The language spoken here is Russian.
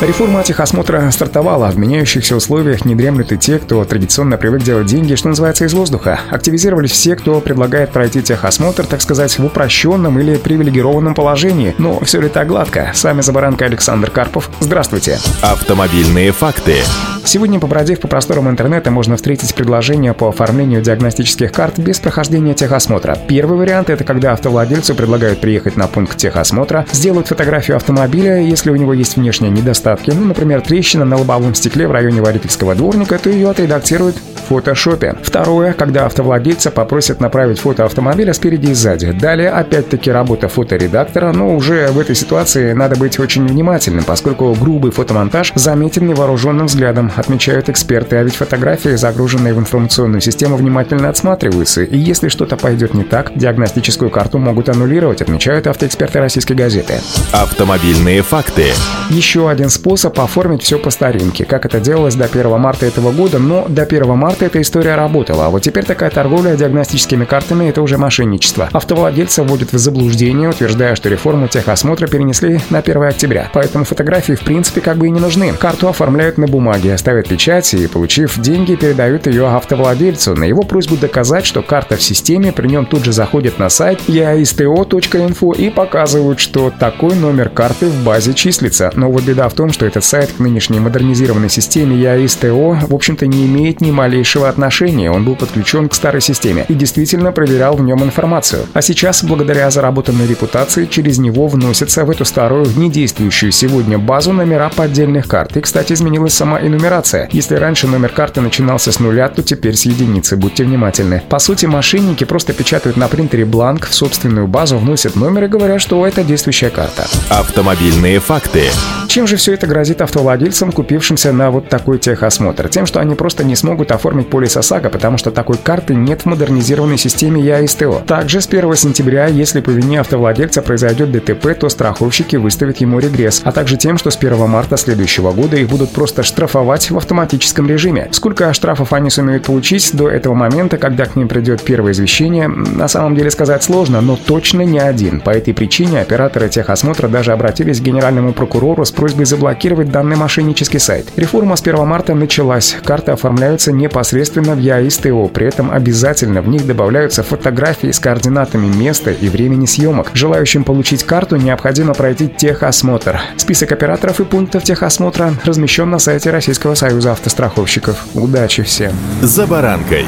Реформа техосмотра стартовала. В меняющихся условиях не дремлют и те, кто традиционно привык делать деньги, что называется, из воздуха. Активизировались все, кто предлагает пройти техосмотр, так сказать, в упрощенном или привилегированном положении. Но все ли так гладко? С вами «За баранкой» Александр Карпов. Здравствуйте. Автомобильные факты. Сегодня, побродив по просторам интернета, можно встретить предложения по оформлению диагностических карт без прохождения техосмотра. Первый вариант – это когда автовладельцу предлагают приехать на пункт техосмотра, сделать фотографию автомобиля, если у него есть внешние недостатки, например, трещина на лобовом стекле в районе водительского дворника, то ее отредактируют в фотошопе. Второе – когда автовладельца попросят направить фото автомобиля спереди и сзади. Далее, опять-таки, работа фоторедактора, но уже в этой ситуации надо быть очень внимательным, поскольку грубый фотомонтаж заметен невооруженным взглядом, отмечают эксперты, а ведь фотографии, загруженные в информационную систему, внимательно отсматриваются, и если что-то пойдет не так, диагностическую карту могут аннулировать, отмечают автоэксперты «Российской газеты». Автомобильные факты. Еще один способ оформить все по старинке, как это делалось до 1 марта этого года, но до 1 марта эта история работала, а вот теперь такая торговля диагностическими картами – это уже мошенничество. Автовладельцы вводят в заблуждение, утверждая, что реформу техосмотра перенесли на 1 октября, поэтому фотографии в принципе как бы и не нужны. Карту оформляют на бумаге, ставят печать и, получив деньги, передают ее автовладельцу. На его просьбу доказать, что карта в системе, при нем тут же заходят на сайт ЕАИСТО.инфо и показывают, что такой номер карты в базе числится. Но вот беда в том, что этот сайт к нынешней модернизированной системе ЕАИСТО, в общем-то, не имеет ни малейшего отношения. Он был подключен к старой системе и действительно проверял в нем информацию. А сейчас, благодаря заработанной репутации, через него вносятся в эту старую, недействующую сегодня базу номера поддельных карт. И, кстати, изменилась сама и номерация. Если раньше номер карты начинался с нуля, то теперь с единицы, будьте внимательны. По сути, мошенники просто печатают на принтере бланк, в собственную базу вносят номер и говорят, что это действующая карта. Автомобильные факты. Чем же все это грозит автовладельцам, купившимся на вот такой техосмотр? Тем, что они просто не смогут оформить полис ОСАГО, потому что такой карты нет в модернизированной системе ЕАИСТО. Также с 1 сентября, если по вине автовладельца произойдет ДТП, то страховщики выставят ему регресс, а также тем, что с 1 марта следующего года их будут просто штрафовать в автоматическом режиме. Сколько штрафов они сумеют получить до этого момента, когда к ним придет первое извещение, на самом деле сказать сложно, но точно не один. По этой причине операторы техосмотра даже обратились к генеральному прокурору с просьбой заблокировать данный мошеннический сайт. Реформа с 1 марта началась. Карты оформляются непосредственно в ЕАИСТО, при этом обязательно в них добавляются фотографии с координатами места и времени съемок. Желающим получить карту необходимо пройти техосмотр. Список операторов и пунктов техосмотра размещен на сайте Российского Союза автостраховщиков. Удачи всем! «За баранкой».